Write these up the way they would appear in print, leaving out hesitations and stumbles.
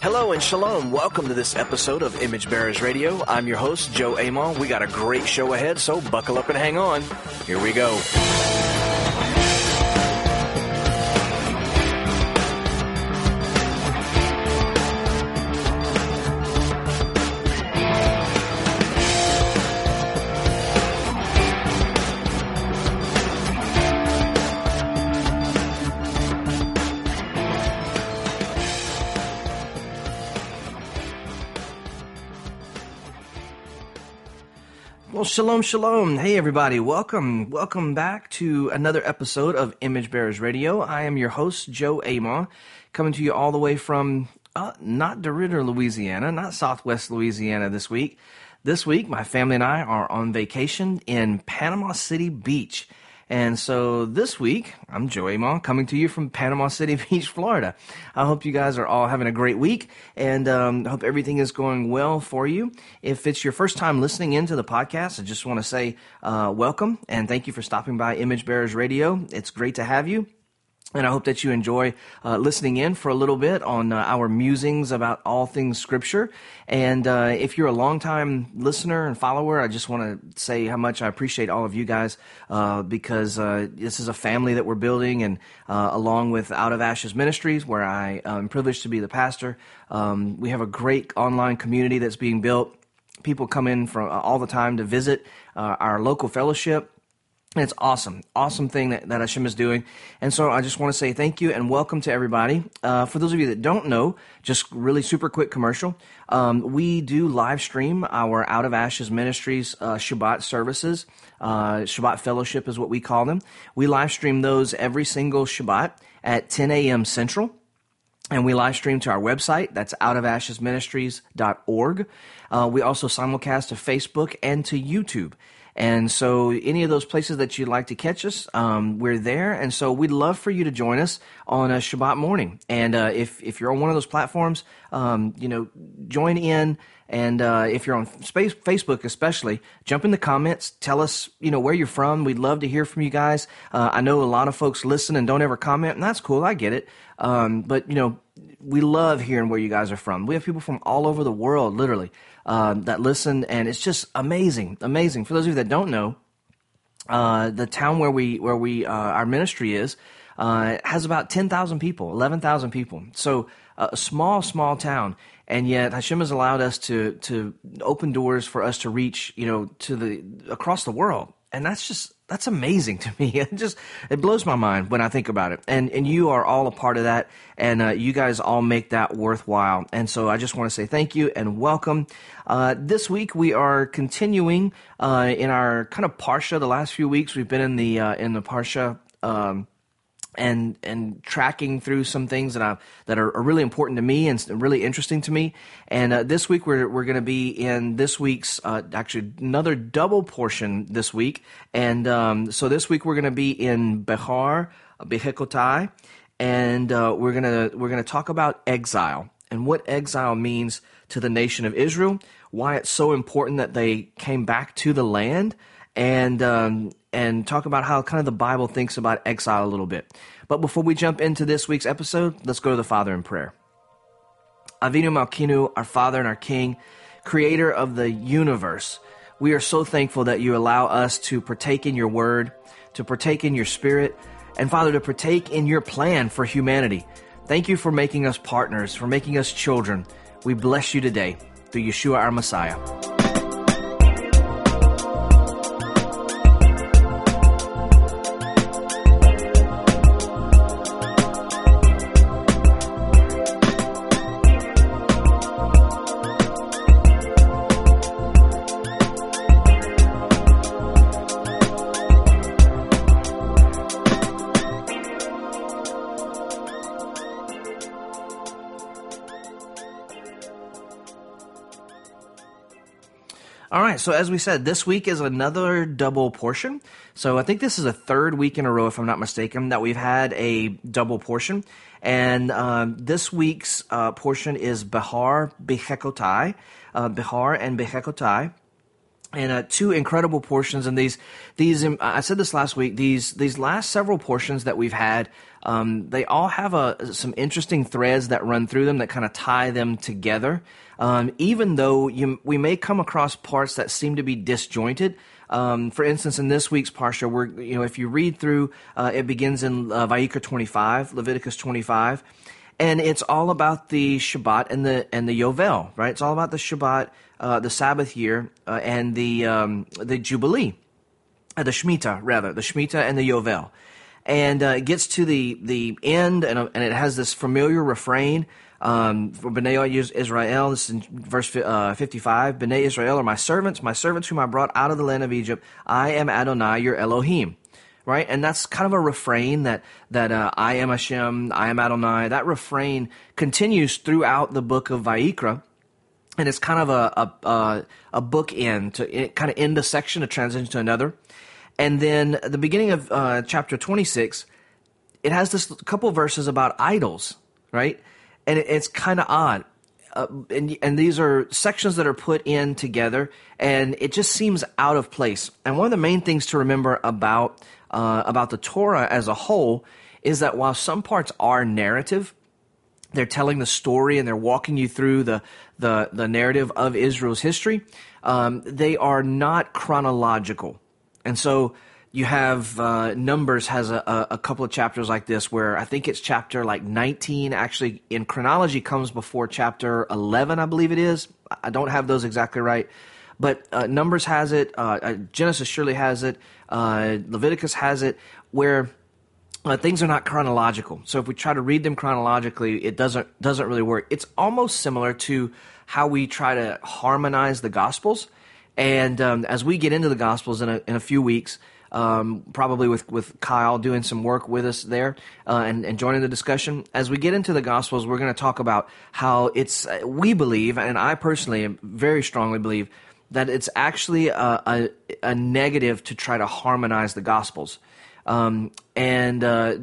Hello and shalom. Welcome to this episode of Image Bearers Radio. I'm your host, Joe Amon. We got a great show ahead, so buckle up and hang on. Here we go. Shalom, shalom. Hey, everybody. Welcome back to another episode of Image Bearers Radio. I am your host, Joe Amon, coming to you all the way from not DeRitter, Louisiana, not Southwest Louisiana this week. This week, my family and I are on vacation in Panama City Beach. And so this week, I'm Joe Amon coming to you from Panama City Beach, Florida. I hope you guys are all having a great week, and I hope everything is going well for you. If it's your first time listening into the podcast, I just want to say welcome and thank you for stopping by Image Bearers Radio. It's great to have you. And I hope that you enjoy listening in for a little bit on our musings about all things Scripture. And if you're a longtime listener and follower, I just want to say how much I appreciate all of you guys because this is a family that we're building. And along with Out of Ashes Ministries, where I am privileged to be the pastor, we have a great online community that's being built. People come in from all the time to visit our local fellowship. It's awesome thing that Hashem is doing. And so I just want to say thank you and welcome to everybody. For those of you that don't know, just really super quick commercial. We do live stream our Out of Ashes Ministries Shabbat services. Shabbat Fellowship is what we call them. We live stream those every single Shabbat at 10 a.m. Central. And we live stream to our website. That's outofashesministries.org. We also simulcast to Facebook and to YouTube. And so any of those places that you'd like to catch us, we're there. And so we'd love for you to join us on a Shabbat morning. And if you're on one of those platforms, join in. And if you're on Facebook especially, jump in the comments. Tell us, where you're from. We'd love to hear from you guys. I know a lot of folks listen and don't ever comment, and that's cool. I get it. But, we love hearing where you guys are from. We have people from all over the world, literally, that listen, and it's just amazing. For those of you that don't know, the town where we our ministry is has about 10,000 people, 11,000 people. So a small town, and yet Hashem has allowed us to open doors for us to reach, across the world, and that's amazing to me. It blows my mind when I think about it. And you are all a part of that, and you guys all make that worthwhile. And so I just want to say thank you and welcome. This week we are continuing in our kind of Parsha. The last few weeks we've been in the Parsha. And tracking through some things that are really important to me and really interesting to me. And this week we're going to be in this week's actually another double portion this week. And so this week we're going to be in Behar, Behikotai, and we're going to talk about exile and what exile means to the nation of Israel, why it's so important that they came back to the land, and talk about how kind of the Bible thinks about exile a little bit. But before we jump into this week's episode, let's go to the Father in prayer. Avinu Malkinu, our Father and our King, creator of the universe, we are so thankful that you allow us to partake in your word, to partake in your spirit, and Father, to partake in your plan for humanity. Thank you for making us partners, for making us children. We bless you today through Yeshua our Messiah. So as we said, this week is another double portion. So I think this is a third week in a row, if I'm not mistaken, that we've had a double portion. And this week's portion is Behar, Behikotai, Behar and Behikotai. And two incredible portions, and these I said this last week. These last several portions that we've had, they all have some interesting threads that run through them that kind of tie them together. Even though we may come across parts that seem to be disjointed. For instance, in this week's parsha, if you read through, it begins in Vayikra 25, Leviticus 25. And it's all about the Shabbat and the Yovel, right? It's all about the Shabbat, the Sabbath year, and the Jubilee, the Shemitah rather, the Shemitah and the Yovel. And it gets to the end, and it has this familiar refrain for Bnei Israel. This is in verse 55. Bnei Israel are my servants whom I brought out of the land of Egypt. I am Adonai, your Elohim. Right, and that's kind of a refrain that I am Hashem, I am Adonai. That refrain continues throughout the book of Vayikra, and it's kind of a bookend to kind of end a section to transition to another. And then at the beginning of chapter 26, it has this couple verses about idols, right? And it's kind of odd. And these are sections that are put in together, and it just seems out of place. And one of the main things to remember about the Torah as a whole is that while some parts are narrative, they're telling the story and they're walking you through the narrative of Israel's history, they are not chronological. And so you have Numbers has a couple of chapters like this where I think it's chapter like 19 actually in chronology comes before chapter 11, I believe it is. I don't have those exactly right. But Numbers has it, Genesis surely has it, Leviticus has it, where things are not chronological. So if we try to read them chronologically, it doesn't really work. It's almost similar to how we try to harmonize the Gospels. And as we get into the Gospels in a few weeks, probably with Kyle doing some work with us there and joining the discussion. As we get into the Gospels, we're going to talk about how we believe, and I personally very strongly believe, that it's actually a negative to try to harmonize the Gospels. And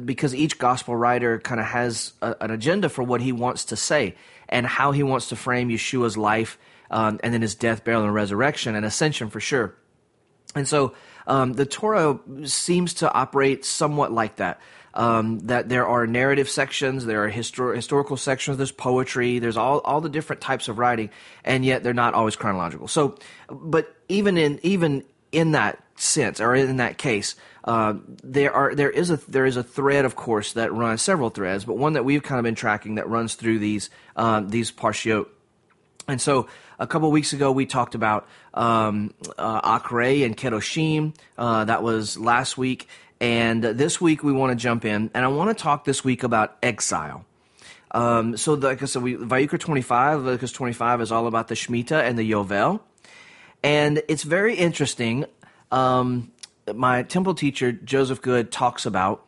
because each Gospel writer kind of has an agenda for what he wants to say and how he wants to frame Yeshua's life and then his death, burial, and resurrection, and ascension for sure. And so the Torah seems to operate somewhat like that, that there are narrative sections, there are historical sections, there's poetry, there's all the different types of writing, and yet they're not always chronological. So, but even in that sense, or in that case, there is a thread, of course, that runs several threads, but one that we've kind of been tracking that runs through these parshiot. And so a couple of weeks ago, we talked about Akre and Kedoshim. That was last week. And this week, we want to jump in. And I want to talk this week about exile. So like I said, Leviticus 25 is all about the Shemitah and the Yovel. And it's very interesting. My temple teacher, Joseph Good, talks about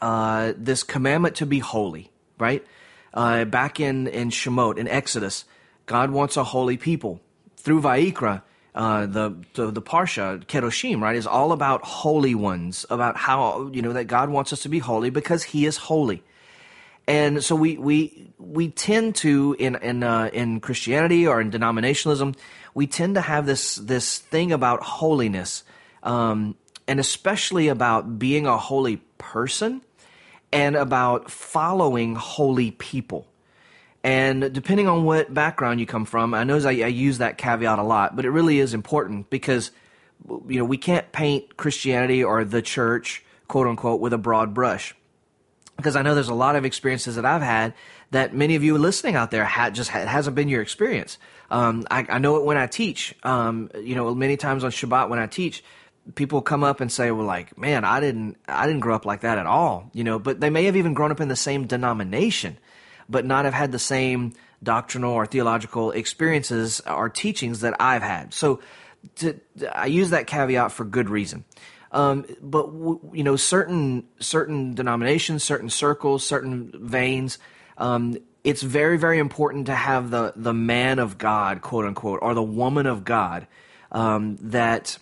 this commandment to be holy, right? Back in Shemot, in Exodus, God wants a holy people. Through Vayikra, the Parsha, Kedoshim, right, is all about holy ones, about how, that God wants us to be holy because he is holy. And so we tend to, in Christianity or in denominationalism, we tend to have this thing about holiness, and especially about being a holy person and about following holy people. And depending on what background you come from, I know I use that caveat a lot, but it really is important because, we can't paint Christianity or the church, quote unquote, with a broad brush. Because I know there's a lot of experiences that I've had that many of you listening out there hasn't been your experience. I know it when I teach, many times on Shabbat when I teach, people come up and say, well, like, man, I didn't grow up like that at all, but they may have even grown up in the same denomination, but not have had the same doctrinal or theological experiences or teachings that I've had. So I use that caveat for good reason. But certain denominations, certain circles, certain veins, it's very, very important to have the man of God, quote unquote, or the woman of God, that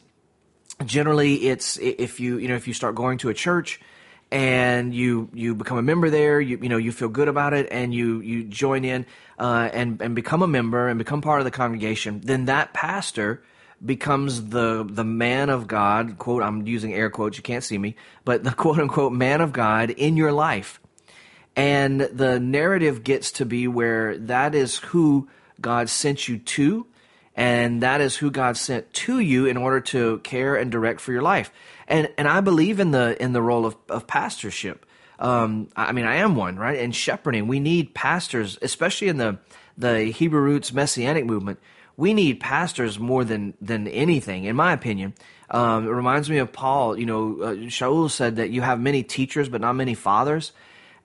generally, it's if you start going to a church and you become a member there, you feel good about it and you join in and become a member and become part of the congregation, then that pastor becomes the man of God, quote, I'm using air quotes, you can't see me, but the quote-unquote man of God in your life. And the narrative gets to be where that is who God sent you to, and that is who God sent to you in order to care and direct for your life. And I believe in the role of pastorship. I mean, I am one, right? In shepherding, we need pastors, especially in the Hebrew roots Messianic movement. We need pastors more than anything, in my opinion. It reminds me of Paul. You know, Shaul said that you have many teachers, but not many fathers.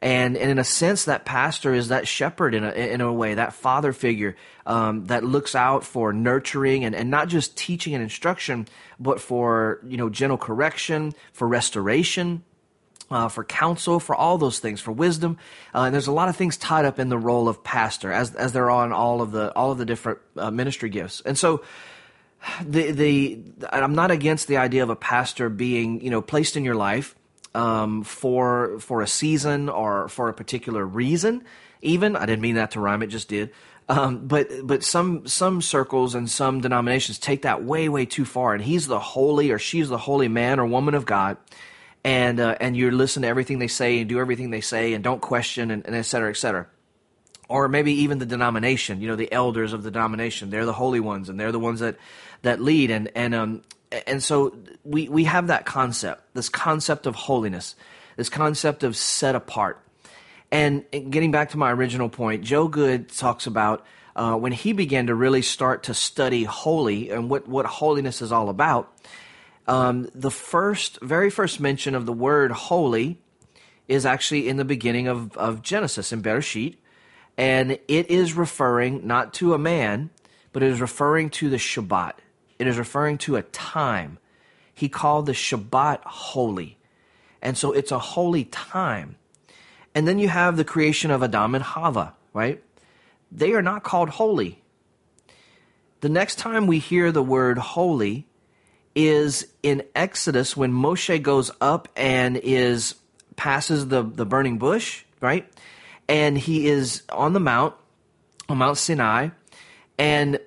And in a sense, that pastor is that shepherd in a way, that father figure that looks out for nurturing and not just teaching and instruction, but for, you know, gentle correction, for restoration, for counsel, for all those things, for wisdom, and there's a lot of things tied up in the role of pastor, as there are in all of the different ministry gifts. And so, I'm not against the idea of a pastor being, you know, placed in your life for a season or for a particular reason. Even I didn't mean that to rhyme; it just did. But some circles and some denominations take that way too far, and he's the holy or she's the holy man or woman of God. And you listen to everything they say and do everything they say and don't question and et cetera, et cetera. Or maybe even the denomination, you know, the elders of the denomination, they're the holy ones and they're the ones that lead. And so we have that concept, this concept of holiness, this concept of set apart. And getting back to my original point, Joe Good talks about when he began to really start to study holy and what holiness is all about. The very first mention of the word holy is actually in the beginning of Genesis, in Bereshit, and it is referring not to a man, but it is referring to the Shabbat. It is referring to a time. He called the Shabbat holy, and so it's a holy time. And then you have the creation of Adam and Hava, right? They are not called holy. The next time we hear the word holy is in Exodus when Moshe goes up and passes the burning bush, right? And he is on the mount, on Mount Sinai, and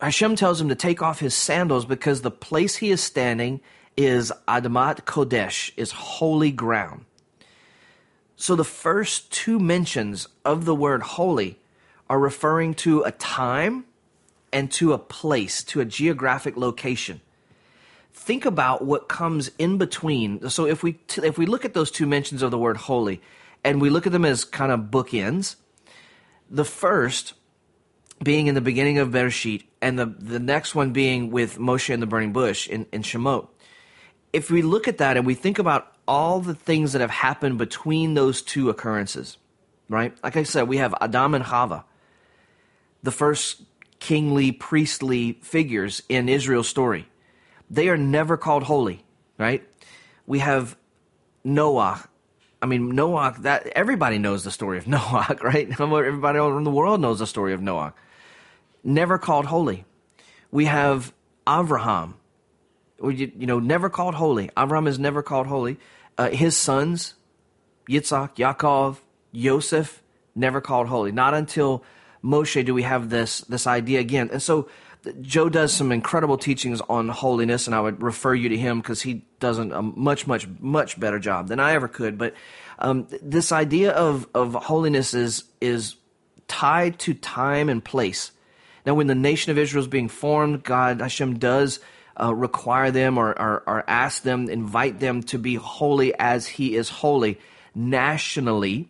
Hashem tells him to take off his sandals because the place he is standing is Admat Kodesh, is holy ground. So the first two mentions of the word holy are referring to a time and to a place, to a geographic location. Think about what comes in between. So if we look at those two mentions of the word holy and we look at them as kind of bookends, the first being in the beginning of Bereshit and the next one being with Moshe and the burning bush in Shemot. If we look at that and we think about all the things that have happened between those two occurrences, right? Like I said, we have Adam and Hava, the first kingly, priestly figures in Israel's story. They are never called holy, right? We have Noah. I mean, Noah, that everybody knows the story of Noah, right? Everybody in the world knows the story of Noah. Never called holy. We have Avraham. You know, never called holy. Avraham is never called holy. His sons, Yitzhak, Yaakov, Yosef, never called holy. Not until Moshe do we have this idea again. And so Joe does some incredible teachings on holiness, and I would refer you to him because he does a much, much, much better job than I ever could. But this idea of holiness is tied to time and place. Now, when the nation of Israel is being formed, God, Hashem, does require them or ask them, invite them to be holy as He is holy nationally.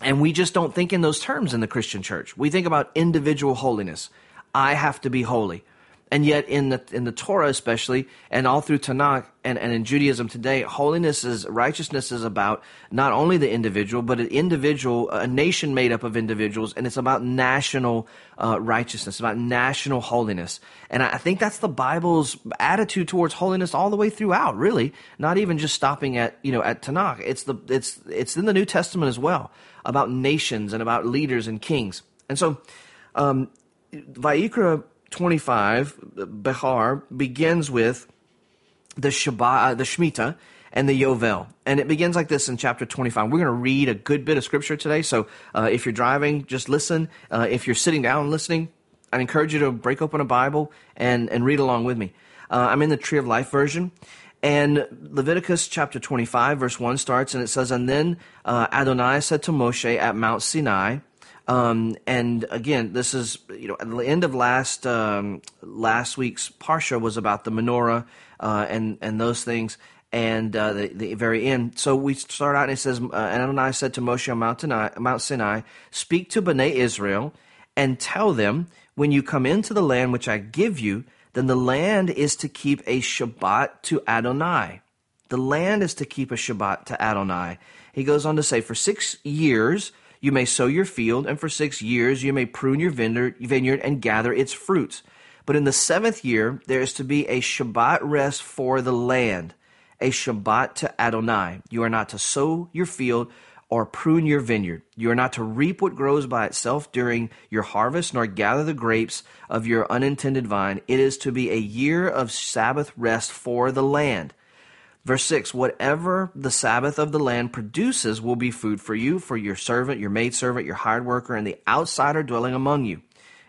And we just don't think in those terms in the Christian church. We think about individual holiness. I have to be holy. And yet in the Torah especially, and all through Tanakh and in Judaism today, righteousness is about not only the individual, but a nation made up of individuals, and it's about national righteousness, about national holiness. And I think that's the Bible's attitude towards holiness all the way throughout, really, not even just stopping at, you know, at Tanakh. It's in the New Testament as well, about nations and about leaders and kings. And so, Vayikra 25, Behar, begins with the Shabbat, the Shemitah, and the Yovel. And it begins like this in chapter 25. We're going to read a good bit of scripture today, so if you're driving, just listen. If you're sitting down listening, I'd encourage you to break open a Bible and read along with me. I'm in the Tree of Life version. And Leviticus chapter 25, verse 1 starts, and it says, "And then Adonai said to Moshe at Mount Sinai," and again, this is, you know, at the end of last week's Parsha was about the menorah and those things, and the very end. So we start out, and it says, "And Adonai said to Moshe on Mount Sinai, speak to Bnei Israel and tell them, when you come into the land which I give you, then the land is to keep a Shabbat to Adonai." The land is to keep a Shabbat to Adonai. He goes on to say, "For 6 years you may sow your field, and for 6 years you may prune your vineyard and gather its fruits. But in the seventh year there is to be a Shabbat rest for the land, a Shabbat to Adonai. You are not to sow your field or prune your vineyard. You are not to reap what grows by itself during your harvest, nor gather the grapes of your unintended vine. It is to be a year of Sabbath rest for the land." Verse 6, "Whatever the Sabbath of the land produces will be food for you, for your servant, your maidservant, your hired worker, and the outsider dwelling among you.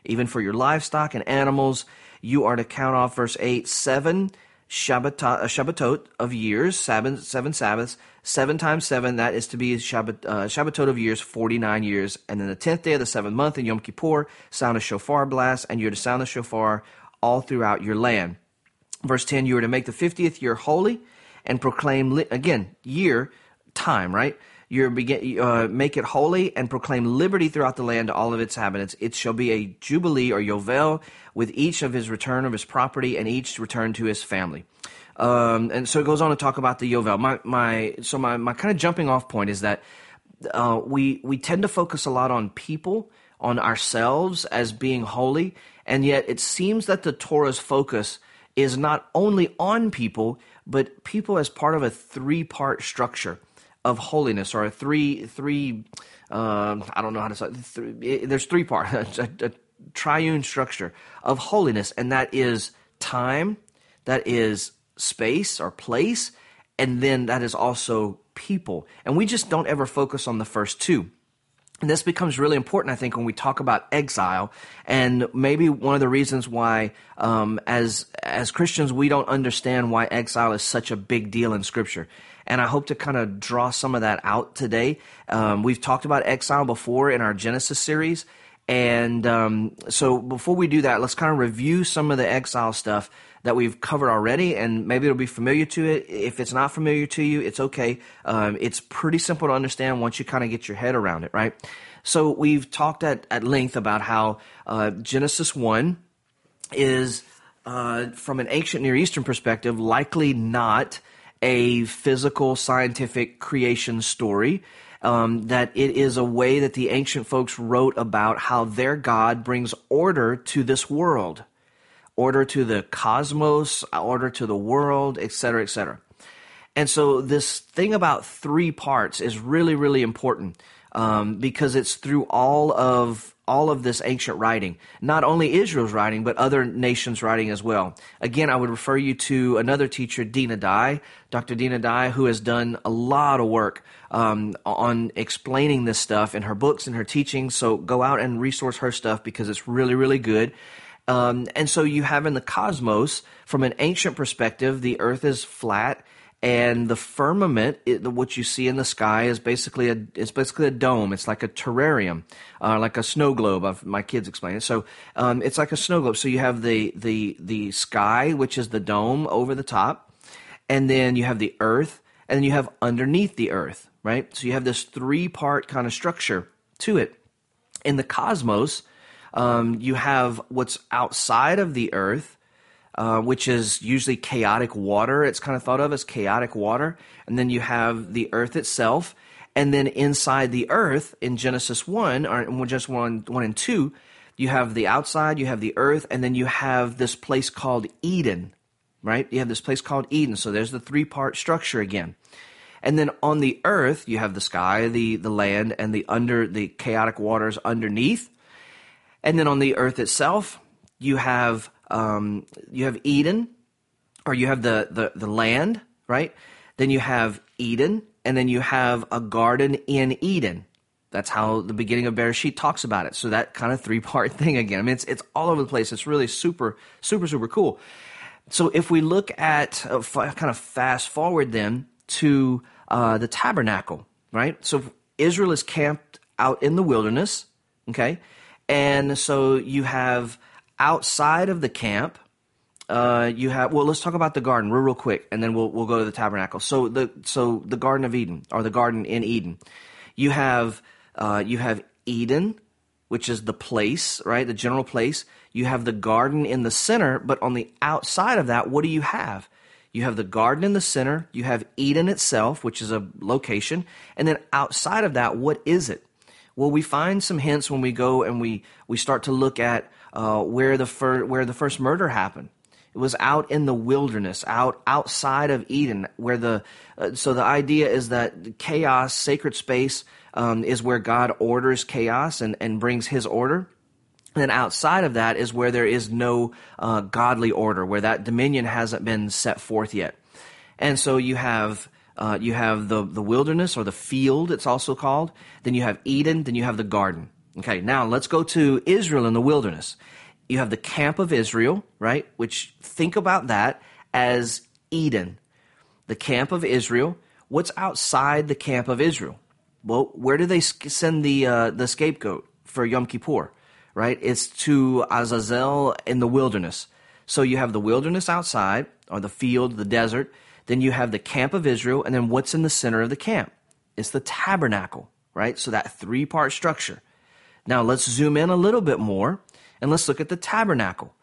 Even for your livestock and animals, you are to count off," verse 8, "7 Shabbatot of years," seven Sabbaths, 7 times 7, that is to be Shabbatot of years, 49 years. "And then the 10th day of the 7th month in Yom Kippur, sound a shofar blast, and you're to sound the shofar all throughout your land." Verse 10, "You are to make the 50th year holy and proclaim," again, year, time, right? "You make it holy and proclaim liberty throughout the land to all of its inhabitants. It shall be a jubilee or Yovel with each of his return of his property and each return to his family." And so it goes on to talk about the Yovel. My kind of jumping off point is that we tend to focus a lot on people, on ourselves as being holy, and yet it seems that the Torah's focus is not only on people, but people as part of a three-part structure of holiness, or a I don't know how to say. There's three parts, a triune structure of holiness, and that is time, that is space or place, and then that is also people. And we just don't ever focus on the first two. And this becomes really important, I think, when we talk about exile, and maybe one of the reasons why, as Christians, we don't understand why exile is such a big deal in Scripture. And I hope to kind of draw some of that out today. We've talked about exile before in our Genesis series, and so before we do that, let's kind of review some of the exile stuff that we've covered already, and maybe it'll be familiar to it. If it's not familiar to you, it's okay. It's pretty simple to understand once you kind of get your head around it, right? So we've talked at length about how Genesis 1 is, from an ancient Near Eastern perspective, likely not a physical scientific creation story, that it is a way that the ancient folks wrote about how their God brings order to this world, order to the cosmos, order to the world, et cetera, et cetera. And so this thing about three parts is really, really important, because it's through all of this ancient writing, not only Israel's writing, but other nations' writing as well. Again, I would refer you to another teacher, Dr. Dina Dye, who has done a lot of work on explaining this stuff in her books and her teachings. So go out and resource her stuff because it's really, really good. And so you have in the cosmos, from an ancient perspective, the earth is flat, and the firmament, what you see in the sky, is basically a dome. It's like a terrarium, like a snow globe. My kids explain it. So it's like a snow globe. So you have the sky, which is the dome over the top, and then you have the earth, and then you have underneath the earth, right? So you have this three-part kind of structure to it. In the cosmos, you have what's outside of the earth, which is usually chaotic water. It's kind of thought of as chaotic water. And then you have the earth itself. And then inside the earth, in Genesis 1, or just 1 and 2, you have the outside, you have the earth, and then you have this place called Eden, right? You have this place called Eden. So there's the three-part structure again. And then on the earth, you have the sky, the land, and the chaotic waters underneath. And then on the earth itself, you have Eden, or you have the land, right? Then you have Eden, and then you have a garden in Eden, That's how the beginning of Bereshit talks about it. So that kind of three-part thing again. I mean, it's all over the place. It's really super, super, super cool. So if we look at kind of fast forward then to the tabernacle, right? So Israel is camped out in the wilderness, okay? And so you have outside of the camp, let's talk about the garden real quick, and then we'll go to the tabernacle. So the Garden of Eden, or the Garden in Eden, you have Eden, which is the place, right? The general place. You have the garden in the center, but on the outside of that, what do you have? You have the garden in the center. You have Eden itself, which is a location. And then outside of that, what is it? Well, we find some hints when we go and we start to look at where the first murder happened. It was out in the wilderness, outside of Eden, where so the idea is that chaos, sacred space, is where God orders chaos and brings his order. And then outside of that is where there is no godly order, where that dominion hasn't been set forth yet. And so you have the wilderness, or the field, it's also called. Then you have Eden. Then you have the garden. Okay, now let's go to Israel in the wilderness. You have the camp of Israel, right? Which, think about that as Eden, the camp of Israel. What's outside the camp of Israel? Well, where do they send the scapegoat for Yom Kippur, right? It's to Azazel in the wilderness. So you have the wilderness outside, or the field, the desert. Then you have the camp of Israel, and then what's in the center of the camp? It's the tabernacle, right? So that three-part structure. Now let's zoom in a little bit more. And let's look at the tabernacle.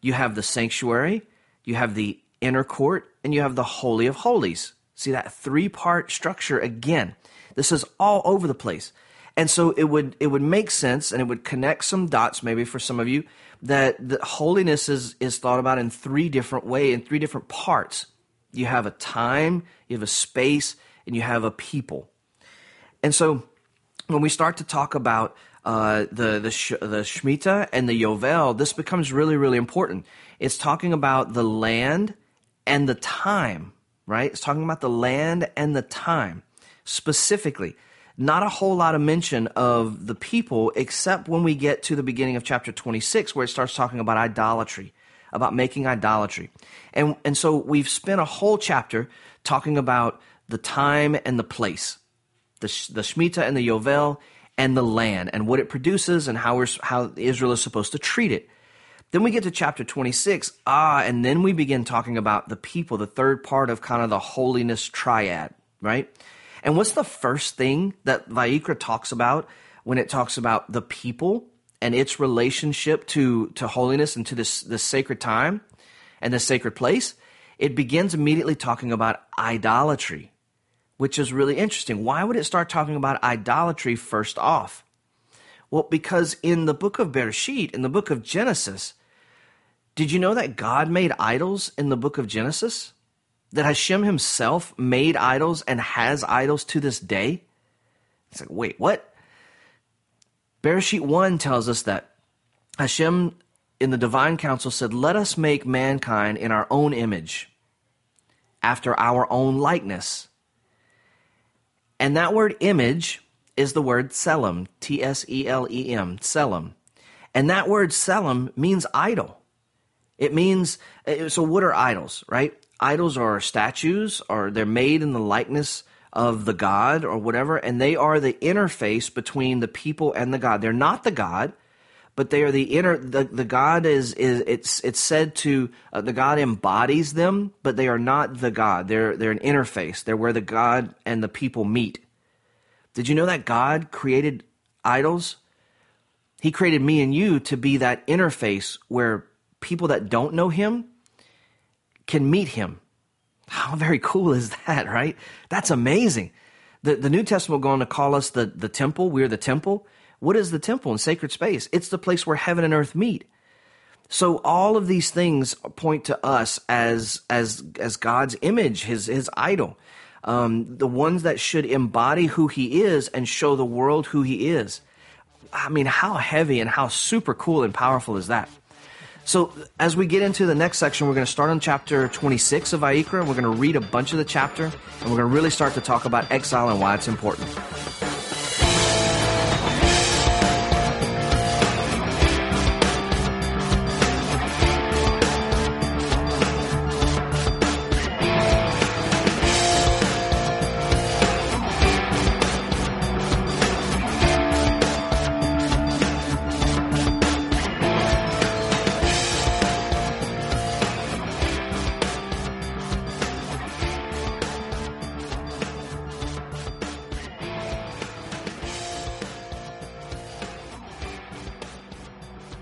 You have the sanctuary, you have the inner court, and you have the Holy of Holies. See that three-part structure again. This is all over the place. And so it would make sense, and it would connect some dots maybe for some of you, that the holiness is thought about in three different ways, in three different parts. You have a time, you have a space, and you have a people. And so when we start to talk about the Shemitah and the Yovel, this becomes really, really important. It's talking about the land and the time, right? It's talking about the land and the time specifically. Not a whole lot of mention of the people, except when we get to the beginning of chapter 26, where it starts talking about idolatry, about making idolatry. And so we've spent a whole chapter talking about the time and the place, the Shemitah and the Yovel, and the land, and what it produces, and how Israel is supposed to treat it. Then we get to chapter 26, and then we begin talking about the people, the third part of kind of the holiness triad, right? And what's the first thing that Vayikra talks about when it talks about the people and its relationship to holiness and to this sacred time and this sacred place? It begins immediately talking about idolatry, which is really interesting. Why would it start talking about idolatry first off? Well, because in the book of Bereshit, in the book of Genesis, did you know that God made idols in the book of Genesis? That Hashem himself made idols and has idols to this day? It's like, wait, what? Bereshit 1 tells us that Hashem in the divine council said, "Let us make mankind in our own image, after our own likeness." And that word image is the word tselem, T-S-E-L-E-M, tselem. And that word tselem means idol. It means, so what are idols, right? Idols are statues, or they're made in the likeness of the god or whatever, and they are the interface between the people and the god. They're not the god, but they are the god it's said to, the god embodies them, but they are not the god. They're an interface. They're where the god and the people meet. Did you know that God created idols? He created me and you to be that interface where people that don't know him can meet him. How very cool is that, right? That's amazing. The New Testament is going to call us the temple. We're the temple. What is the temple and sacred space? It's the place where heaven and earth meet. So all of these things point to us as God's image, his idol, the ones that should embody who he is and show the world who he is. I mean, how heavy and how super cool and powerful is that? So as we get into the next section, we're going to start on chapter 26 of Vayikra. We're going to read a bunch of the chapter, and we're going to really start to talk about exile and why it's important.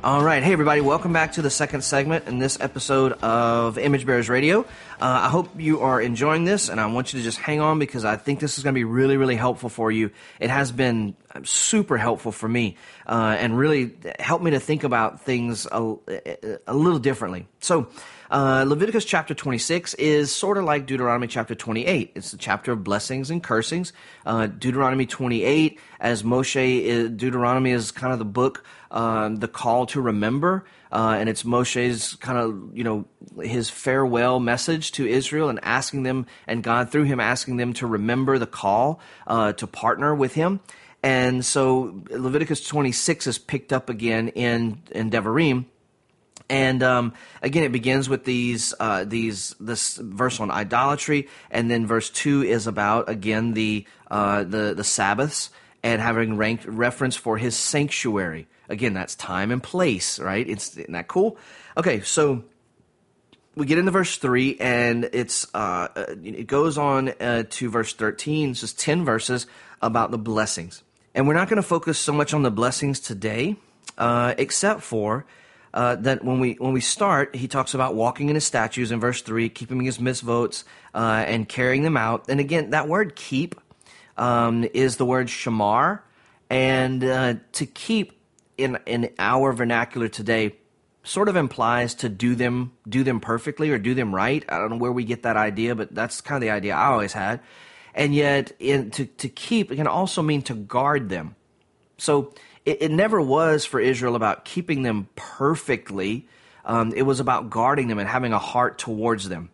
All right. Hey, everybody. Welcome back to the second segment in this episode of Image Bearers Radio. I hope you are enjoying this, and I want you to just hang on because I think this is going to be really, really helpful for you. It has been super helpful for me and really helped me to think about things a little differently. So Leviticus chapter 26 is sort of like Deuteronomy chapter 28. It's the chapter of blessings and cursings. Deuteronomy 28, as Moshe, Deuteronomy is kind of the book, the call to remember, and it's Moshe's kind of, his farewell message to Israel and asking them, and God through him asking them to remember the call to partner with him. And so Leviticus 26 is picked up again in Devarim. And again, it begins with this verse on idolatry, and then verse 2 is about again the Sabbaths and having reference for his sanctuary. Again, that's time and place, right? Isn't that cool? Okay, so we get into verse 3, and it goes on to verse 13. It's just 10 verses about the blessings. And we're not going to focus so much on the blessings today, except for that when we start, he talks about walking in his statutes in verse 3, keeping his mitzvot and carrying them out. And again, that word keep is the word shamar, and to keep in our vernacular today sort of implies to do them perfectly or do them right. I don't know where we get that idea, but that's kind of the idea I always had. And yet to keep, it can also mean to guard them. So it never was for Israel about keeping them perfectly. It was about guarding them and having a heart towards them.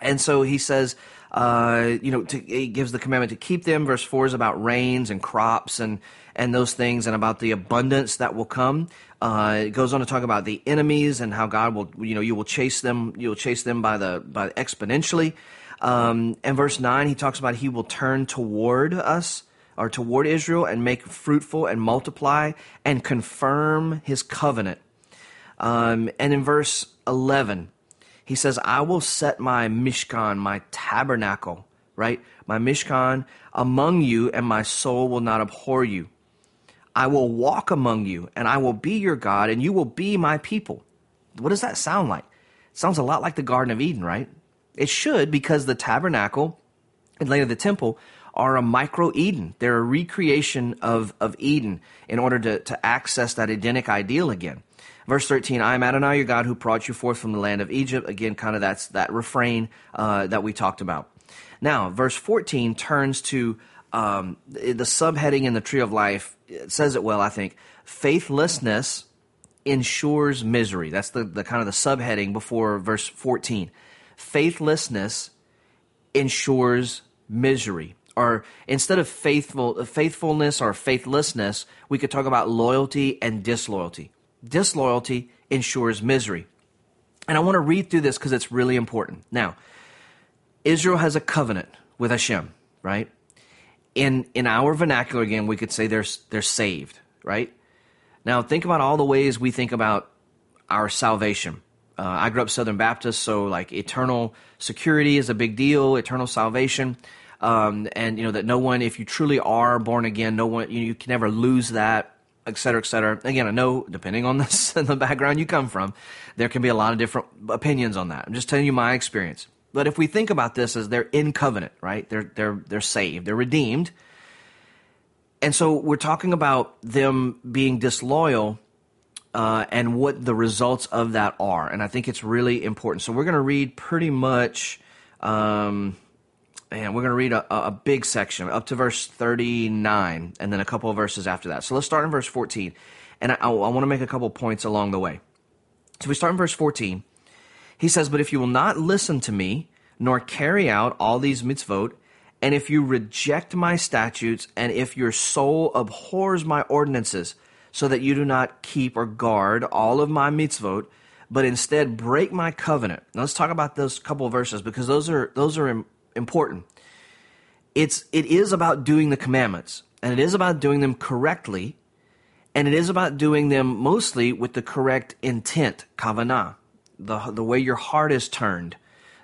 And so he says, he gives the commandment to keep them. Verse 4 is about rains and crops and those things, and about the abundance that will come. It goes on to talk about the enemies and how God will, you'll chase them by exponentially. And verse 9, he talks about he will turn toward us, or toward Israel, and make fruitful and multiply and confirm his covenant. And in verse 11, he says, I will set my mishkan, my tabernacle, right? My mishkan among you, and my soul will not abhor you. I will walk among you, and I will be your God, and you will be my people. What does that sound like? It sounds a lot like the Garden of Eden, right? It should, because the tabernacle and later the temple are a micro-Eden. They're a recreation of Eden in order to access that Edenic ideal again. Verse 13, I am Adonai, your God, who brought you forth from the land of Egypt. Again, kind of that's that refrain that we talked about. Now, verse 14 turns to the subheading in the Tree of Life. It says it well, I think. Faithlessness ensures misery. That's the kind of the subheading before verse 14. Faithlessness ensures misery. Or instead of faithfulness or faithlessness, we could talk about loyalty and disloyalty. Disloyalty ensures misery. And I want to read through this because it's really important. Now, Israel has a covenant with Hashem, right? In our vernacular, again, we could say they're saved, right? Now, think about all the ways we think about our salvation. I grew up Southern Baptist, so like eternal security is a big deal, eternal salvation. And, that no one, if you truly are born again, no one, you can never lose that. Et cetera, et cetera. Again, I know, depending on the background you come from, there can be a lot of different opinions on that. I'm just telling you my experience. But if we think about this as they're in covenant, right? They're saved, they're redeemed, and so we're talking about them being disloyal and what the results of that are. And I think it's really important. So we're going to read pretty much, and we're going to read a big section up to verse 39 and then a couple of verses after that. So let's start in verse 14. And I want to make a couple points along the way. So we start in verse 14. He says, but if you will not listen to me, nor carry out all these mitzvot, and if you reject my statutes, and if your soul abhors my ordinances, so that you do not keep or guard all of my mitzvot, but instead break my covenant. Now let's talk about those couple of verses, because those are important. It is about doing the commandments, and it is about doing them correctly, and it is about doing them mostly with the correct intent, kavanah, the way your heart is turned.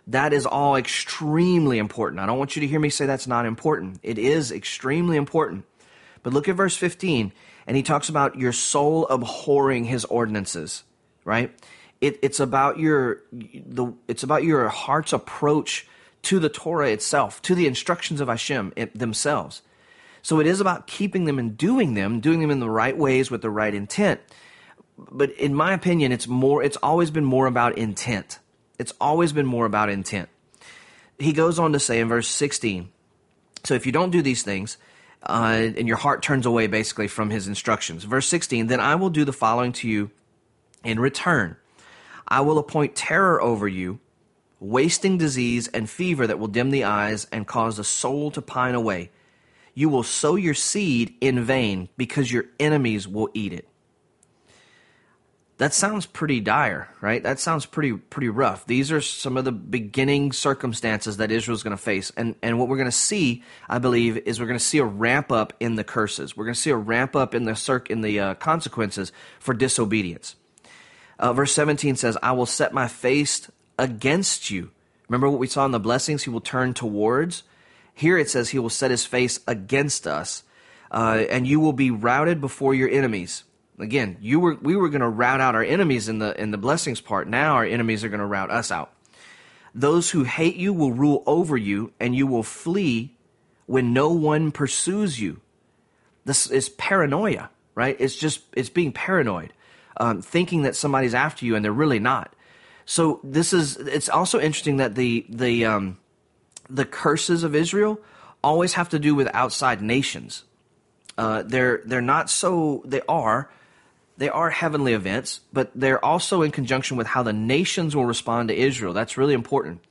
That is all extremely important. I don't want you to hear me say that's not important. It is extremely important. But look at verse 15, and he talks about your soul abhorring his ordinances, right? It's about your heart's approach to the Torah itself, to the instructions of Hashem themselves. So it is about keeping them and doing them in the right ways with the right intent. But in my opinion, it's always been more about intent. It's always been more about intent. He goes on to say in verse 16, so if you don't do these things, and your heart turns away basically from his instructions. Verse 16, then I will do the following to you in return. I will appoint terror over you, wasting disease and fever that will dim the eyes and cause the soul to pine away. You will sow your seed in vain because your enemies will eat it. That sounds pretty dire, right? That sounds pretty rough. These are some of the beginning circumstances that Israel's going to face. And what we're going to see, I believe, is we're going to see a ramp up in the curses. We're going to see a ramp up in the consequences for disobedience. Verse 17 says, I will set my face against you. Remember what we saw in the blessings? He will turn towards. Here it says he will set his face against us, and you will be routed before your enemies. Again, we were going to rout out our enemies in the blessings part. Now our enemies are going to rout us out. Those who hate you will rule over you, and you will flee when no one pursues you. This is paranoia, right? It's being paranoid, thinking that somebody's after you and they're really not. So it's also interesting that the curses of Israel always have to do with outside nations. They are heavenly events, but they're also in conjunction with how the nations will respond to Israel. That's really important.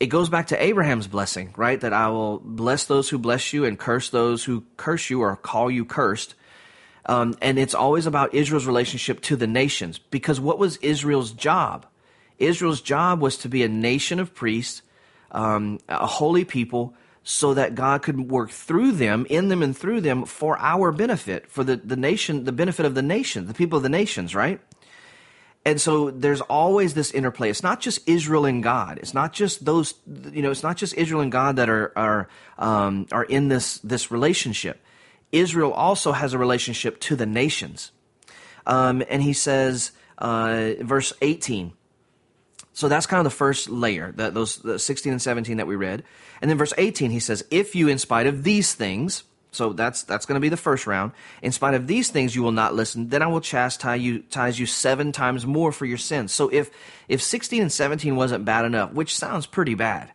It goes back to Abraham's blessing, right? That I will bless those who bless you and curse those who curse you or call you cursed. And it's always about Israel's relationship to the nations, because what was Israel's job? Israel's job was to be a nation of priests, a holy people, so that God could work through them, in them and through them for our benefit, for the nation, the benefit of the nation, the people of the nations, right? And so there's always this interplay. It's not just Israel and God. It's not just those, it's not just Israel and God that are in this relationship. Israel also has a relationship to the nations. And he says, verse 18, so that's kind of the first layer, the 16 and 17 that we read. And then verse 18, he says, if you, in spite of these things, so that's going to be the first round, in spite of these things you will not listen, then I will chastise you 7 times more for your sins. So if 16 and 17 wasn't bad enough, which sounds pretty bad,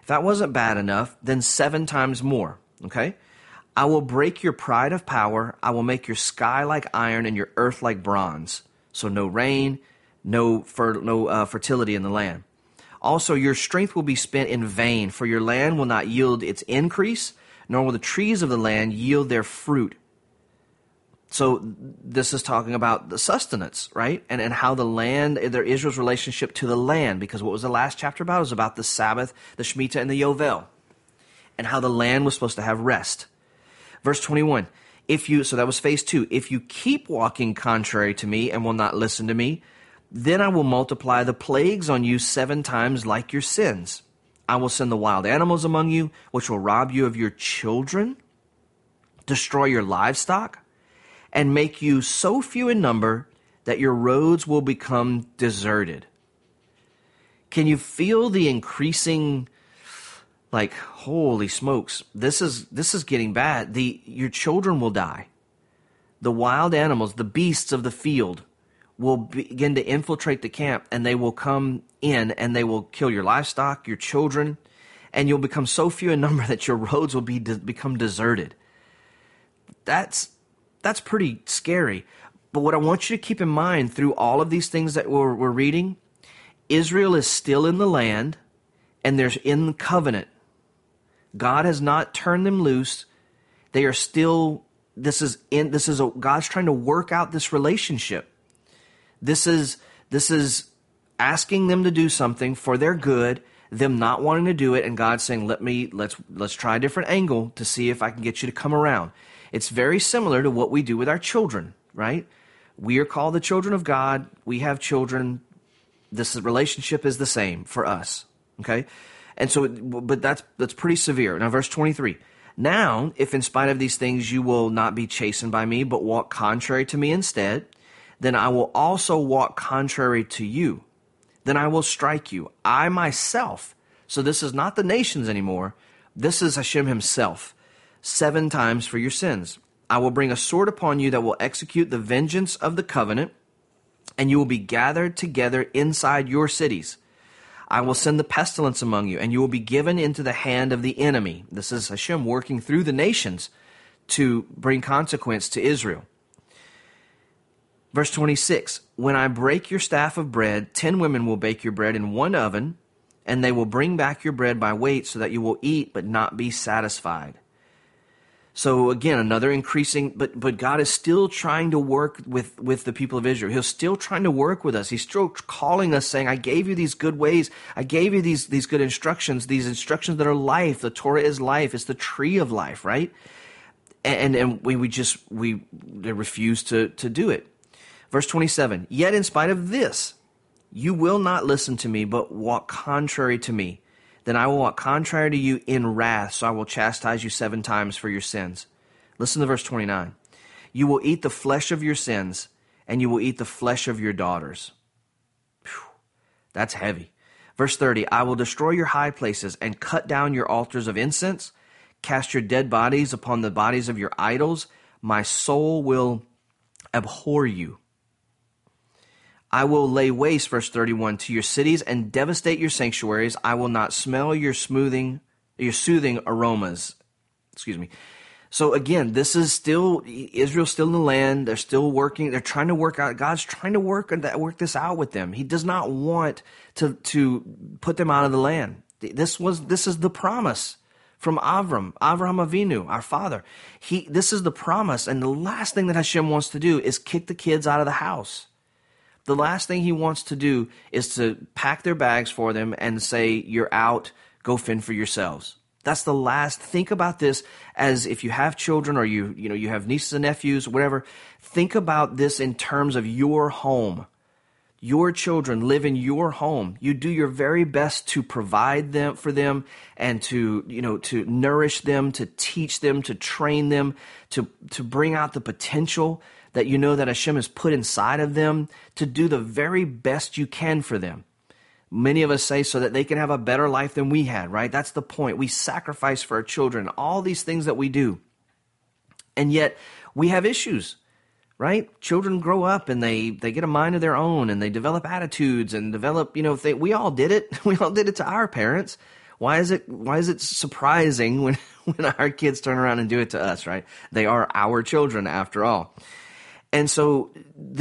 if that wasn't bad enough, then 7 times more, okay? I will break your pride of power. I will make your sky like iron and your earth like bronze. So no rain, no fertility in the land. Also, your strength will be spent in vain, for your land will not yield its increase, nor will the trees of the land yield their fruit. So this is talking about the sustenance, right? And how the land, Israel's relationship to the land, because what was the last chapter about? It was about the Sabbath, the Shemitah, and the Yovel, and how the land was supposed to have rest. Verse 21, so that was phase 2, if you keep walking contrary to me and will not listen to me, then I will multiply the plagues on you 7 times like your sins. I will send the wild animals among you, which will rob you of your children, destroy your livestock, and make you so few in number that your roads will become deserted. Can you feel the increasing, like, holy smokes, this is getting bad. Your children will die. The wild animals, the beasts of the field, will begin to infiltrate the camp, and they will come in and they will kill your livestock, your children, and you'll become so few in number that your roads will become deserted. That's pretty scary. But what I want you to keep in mind through all of these things that we're reading, Israel is still in the land and they're in the covenant. God has not turned them loose. They are still, God's trying to work out this relationship. This is asking them to do something for their good, them not wanting to do it, and God saying, let's try a different angle to see if I can get you to come around. It's very similar to what we do with our children, right? We are called the children of God. We have children. This relationship is the same for us, okay? And so, but that's pretty severe. Now, verse 23, Now, if in spite of these things you will not be chastened by me, but walk contrary to me instead, then I will also walk contrary to you. Then I will strike you. I myself, so this is not the nations anymore, this is Hashem himself, 7 times for your sins. I will bring a sword upon you that will execute the vengeance of the covenant, and you will be gathered together inside your cities. I will send the pestilence among you, and you will be given into the hand of the enemy. This is Hashem working through the nations to bring consequence to Israel. Verse 26, when I break your staff of bread, 10 women will bake your bread in one oven, and they will bring back your bread by weight so that you will eat but not be satisfied. So again, another increasing, but God is still trying to work with the people of Israel. He's still trying to work with us. He's still calling us saying, I gave you these good ways. I gave you these good instructions, these instructions that are life. The Torah is life. It's the tree of life, right? And we refuse to do it. Verse 27, yet in spite of this, you will not listen to me, but walk contrary to me. Then I will walk contrary to you in wrath, so I will chastise you 7 times for your sins. Listen to verse 29. You will eat the flesh of your sins, and you will eat the flesh of your daughters. Whew, that's heavy. Verse 30, I will destroy your high places and cut down your altars of incense, cast your dead bodies upon the bodies of your idols. My soul will abhor you. I will lay waste, verse 31, to your cities and devastate your sanctuaries. I will not smell your soothing aromas. Excuse me. So again, this is still, Israel's still in the land. They're still working. They're trying to work out. God's trying to work this out with them. He does not want to put them out of the land. This is the promise from Avraham Avinu, our father. This is the promise. And the last thing that Hashem wants to do is kick the kids out of the house. The last thing he wants to do is to pack their bags for them and say, you're out, go fend for yourselves. That's the last. Think about this as if you have children or you have nieces and nephews, whatever. Think about this in terms of your home. Your children live in your home. You do your very best to provide them for them and to nourish them, to teach them, to train them, to bring out the potential that you know that Hashem has put inside of them, to do the very best you can for them. Many of us say so that they can have a better life than we had, right? That's the point. We sacrifice for our children, all these things that we do. And yet we have issues, right? Children grow up and they get a mind of their own and they develop attitudes and develop, we all did it. We all did it to our parents. Why is it surprising when our kids turn around and do it to us, right? They are our children after all. And so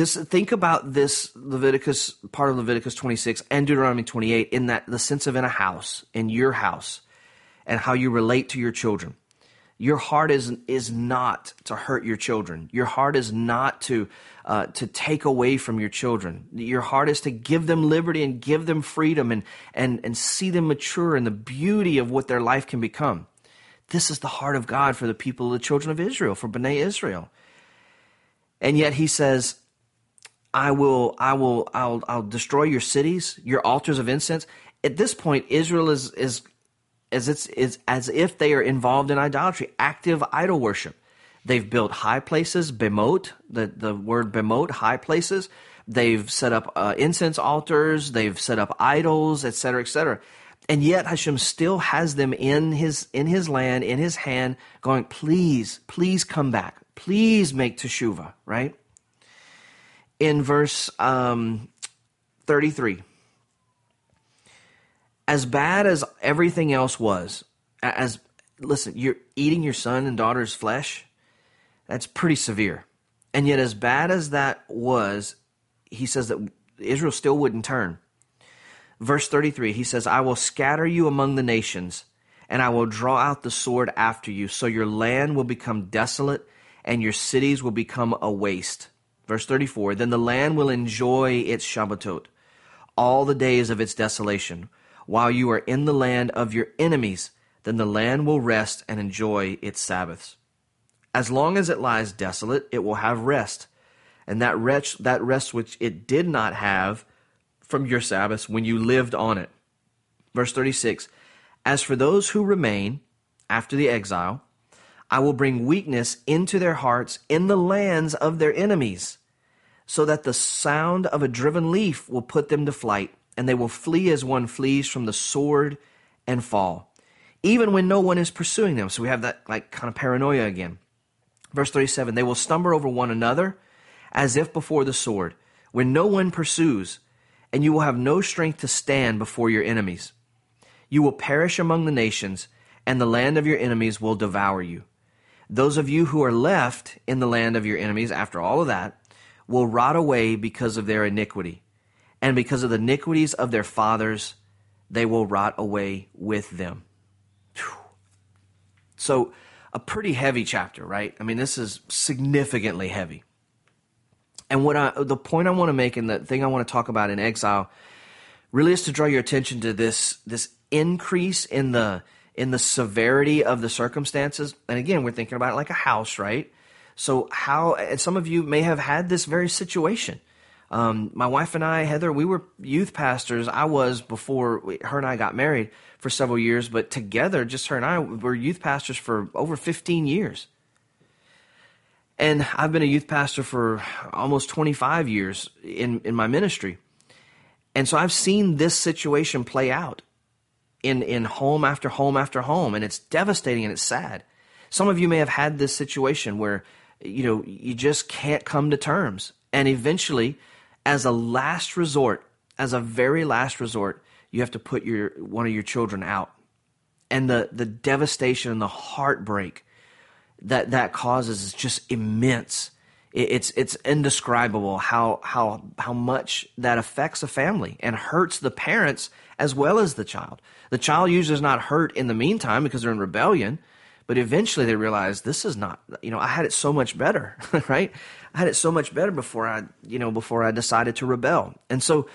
think about this Leviticus, part of Leviticus 26 and Deuteronomy 28 in that the sense of in a house, in your house, and how you relate to your children. Your heart is not to hurt your children. Your heart is not to take away from your children. Your heart is to give them liberty and give them freedom and see them mature in the beauty of what their life can become. This is the heart of God for the people, the children of Israel, for Bnei Israel. And yet he says, I'll destroy your cities, your altars of incense. At this point, Israel is as if they are involved in idolatry, active idol worship. They've built high places, bemote, the word bemote, high places. They've set up incense altars. They've set up idols, etc., etc. And yet Hashem still has them in his land, in his hand, going, please, please come back. Please make teshuvah, right? In verse 33, as bad as everything else was, you're eating your son and daughter's flesh, that's pretty severe. And yet as bad as that was, he says that Israel still wouldn't turn. Verse 33, he says, I will scatter you among the nations, and I will draw out the sword after you, so your land will become desolate, and your cities will become a waste. Verse 34, then the land will enjoy its Shabbatot, all the days of its desolation. While you are in the land of your enemies, then the land will rest and enjoy its Sabbaths. As long as it lies desolate, it will have rest. And that rest which it did not have from your Sabbaths when you lived on it. Verse 36, as for those who remain after the exile, I will bring weakness into their hearts in the lands of their enemies, so that the sound of a driven leaf will put them to flight, and they will flee as one flees from the sword and fall, even when no one is pursuing them. So we have that like kind of paranoia again. Verse 37, they will stumble over one another as if before the sword, when no one pursues, and you will have no strength to stand before your enemies. You will perish among the nations, and the land of your enemies will devour you. Those of you who are left in the land of your enemies, after all of that, will rot away because of their iniquity, and because of the iniquities of their fathers, they will rot away with them. Whew. So a pretty heavy chapter, right? I mean, this is significantly heavy. And the point I want to make and the thing I want to talk about in exile really is to draw your attention to this increase in the severity of the circumstances. And again, we're thinking about it like a house, right? So and some of you may have had this very situation. My wife and I, Heather, we were youth pastors. I was before her and I got married for several years, but together, just her and I, were youth pastors for over 15 years. And I've been a youth pastor for almost 25 years in my ministry. And so I've seen this situation play out in home after home after home, and it's devastating and it's sad. Some of you may have had this situation where, you just can't come to terms. And eventually, as a very last resort, you have to put one of your children out. And the devastation and the heartbreak that causes is just immense. It's indescribable how much that affects a family and hurts the parents as well as the child. The child usually is not hurt in the meantime because they're in rebellion, but eventually they realize this is not. I had it so much better, right? I had it so much better before I decided to rebel. And so,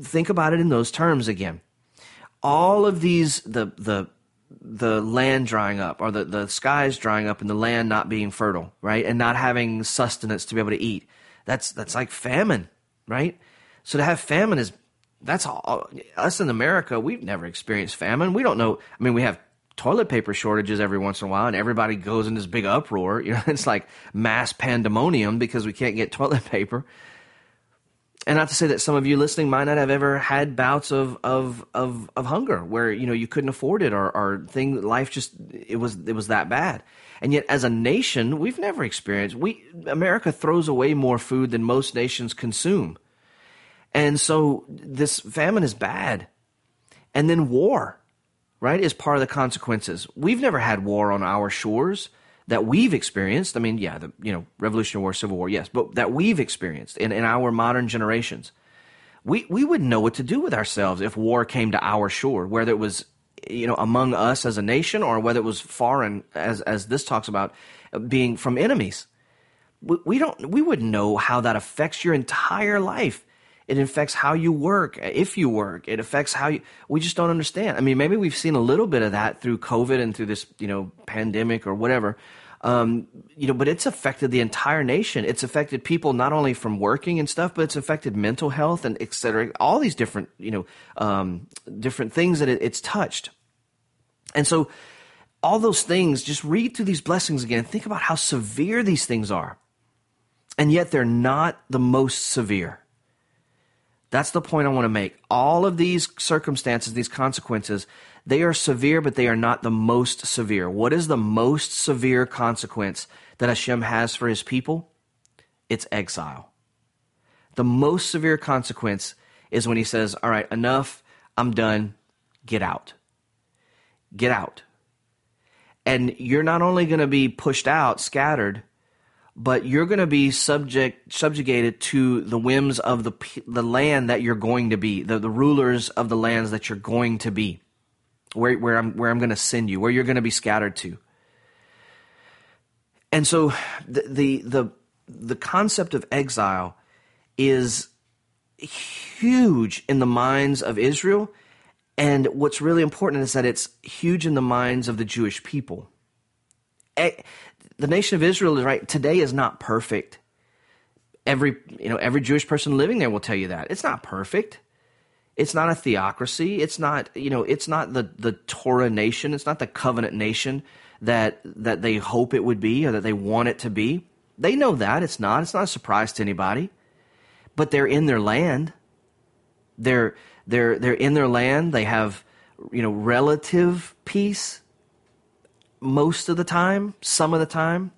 think about it in those terms again. All of these the land drying up, or the skies drying up and the land not being fertile, right? And not having sustenance to be able to eat. That's like famine, right? So to have famine that's all. Us in America, we've never experienced famine. We don't know. I mean, we have toilet paper shortages every once in a while, and everybody goes in this big uproar. It's like mass pandemonium because we can't get toilet paper. And not to say that some of you listening might not have ever had bouts of hunger where, you couldn't afford it or life was that bad. And yet as a nation, we've never experienced, America throws away more food than most nations consume. And so this famine is bad. And then war, right, is part of the consequences. We've never had war on our shores that we've experienced. I mean, yeah, Revolutionary War, Civil War, yes, but that we've experienced in our modern generations. We wouldn't know what to do with ourselves if war came to our shore, whether it was, among us as a nation or whether it was foreign, as this talks about, being from enemies. We wouldn't know how that affects your entire life. It affects how you work, if you work. It affects we just don't understand. I mean, maybe we've seen a little bit of that through COVID and through this, pandemic or whatever, but it's affected the entire nation. It's affected people not only from working and stuff, but it's affected mental health and et cetera, all these different, different things that it's touched. And so all those things, just read through these blessings again and think about how severe these things are. And yet they're not the most severe. That's the point I want to make. All of these circumstances, these consequences, they are severe, but they are not the most severe. What is the most severe consequence that Hashem has for his people? It's exile. The most severe consequence is when he says, all right, enough, I'm done, get out. Get out. And you're not only going to be pushed out, scattered, but you're going to be subjugated to the whims of the land that you're going to be, the rulers of the lands that you're going to be, where I'm going to send you, where you're going to be scattered to. And so the concept of exile is huge in the minds of Israel, and what's really important is that it's huge in the minds of the Jewish people. The nation of Israel, right, today is not perfect. Every Jewish person living there will tell you that. It's not perfect. It's not a theocracy. It's not the Torah nation. It's not the covenant nation that they hope it would be or that they want it to be. They know that. It's not a surprise to anybody. But they're in their land. They're in their land. They have, relative peace most of the time, some of the time.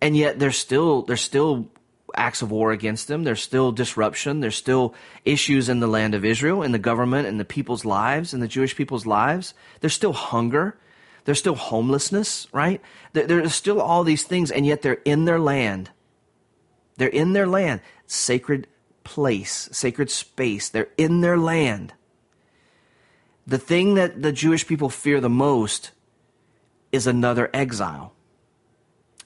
And yet there's still acts of war against them. There's still disruption. There's still issues in the land of Israel, in the government, in the people's lives, in the Jewish people's lives. There's still hunger. There's still homelessness, right? There's still all these things, and yet they're in their land. They're in their land. Sacred place, sacred space. They're in their land. The thing that the Jewish people fear the most is another exile.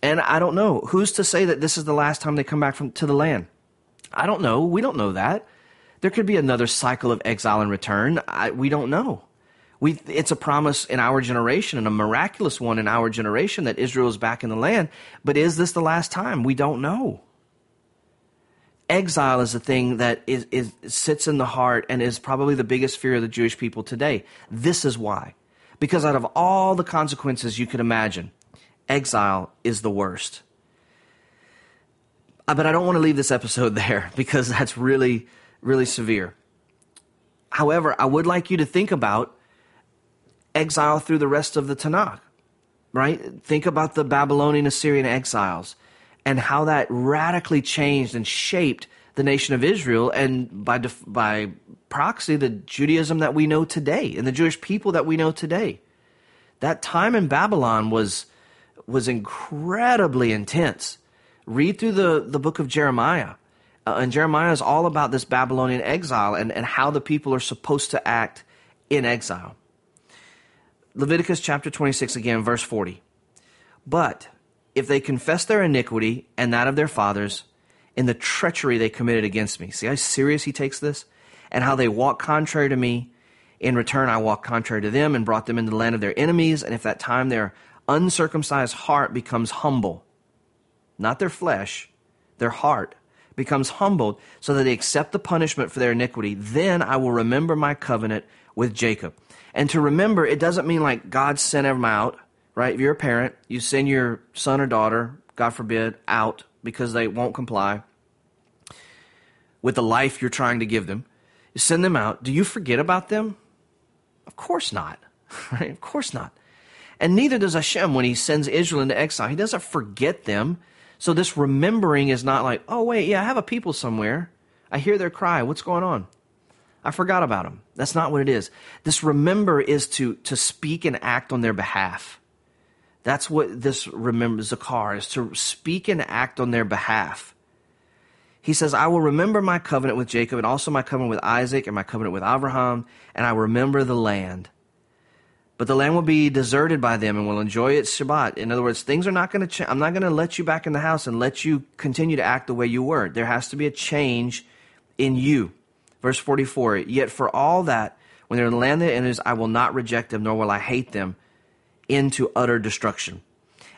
And I don't know. Who's to say that this is the last time they come back to the land? I don't know. We don't know that. There could be another cycle of exile and return. We don't know. It's a promise in our generation and a miraculous one in our generation that Israel is back in the land. But is this the last time? We don't know. Exile is the thing that sits in the heart and is probably the biggest fear of the Jewish people today. This is why. Because out of all the consequences you could imagine, exile is the worst. But I don't want to leave this episode there because that's really, really severe. However, I would like you to think about exile through the rest of the Tanakh, right? Think about the Babylonian Assyrian exiles and how that radically changed and shaped the nation of Israel and by proxy the Judaism that we know today and the Jewish people that we know today. That time in Babylon was incredibly intense. Read through the book of Jeremiah. And Jeremiah is all about this Babylonian exile and how the people are supposed to act in exile. Leviticus chapter 26, again, verse 40. But if they confess their iniquity and that of their fathers in the treachery they committed against me. See how serious he takes this? And how they walk contrary to me. In return, I walk contrary to them and brought them into the land of their enemies. And if that time their uncircumcised heart becomes humble, not their flesh, their heart becomes humbled so that they accept the punishment for their iniquity. Then I will remember my covenant with Jacob. And to remember, it doesn't mean like God sent them out, right? If you're a parent, you send your son or daughter, God forbid, out because they won't comply with the life you're trying to give them. You send them out. Do you forget about them? Of course not, right? Of course not. And neither does Hashem when he sends Israel into exile. He doesn't forget them. So this remembering is not like, oh, wait, yeah, I have a people somewhere. I hear their cry. What's going on? I forgot about them. That's not what it is. This remember is to speak and act on their behalf. That's what this remember, Zakar, is to speak and act on their behalf. He says, I will remember my covenant with Jacob and also my covenant with Isaac and my covenant with Avraham, and I remember the land. But the land will be deserted by them and will enjoy its Shabbat. In other words, things are not going to change. I'm not going to let you back in the house and let you continue to act the way you were. There has to be a change in you. Verse 44, yet for all that, when they're in the land of their enemies, I will not reject them, nor will I hate them into utter destruction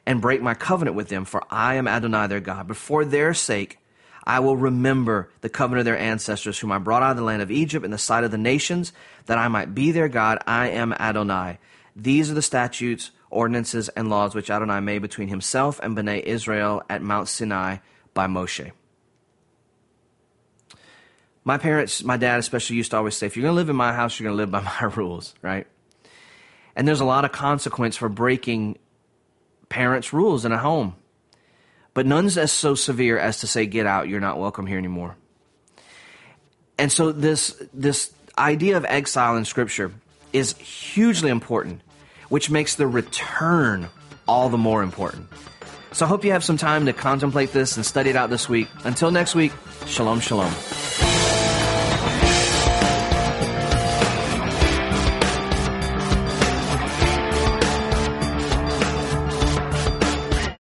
and break my covenant with them, for I am Adonai their God. But for their sake, I will remember the covenant of their ancestors, whom I brought out of the land of Egypt in the sight of the nations, that I might be their God. I am Adonai. These are the statutes, ordinances, and laws which Adonai made between himself and Bnei Israel at Mount Sinai by Moshe. My parents, my dad especially, used to always say, if you're going to live in my house, you're going to live by my rules, right? And there's a lot of consequence for breaking parents' rules in a home. But none's as so severe as to say, get out, you're not welcome here anymore. And so this idea of exile in Scripture is hugely important, which makes the return all the more important. So I hope you have some time to contemplate this and study it out this week. Until next week, shalom, shalom.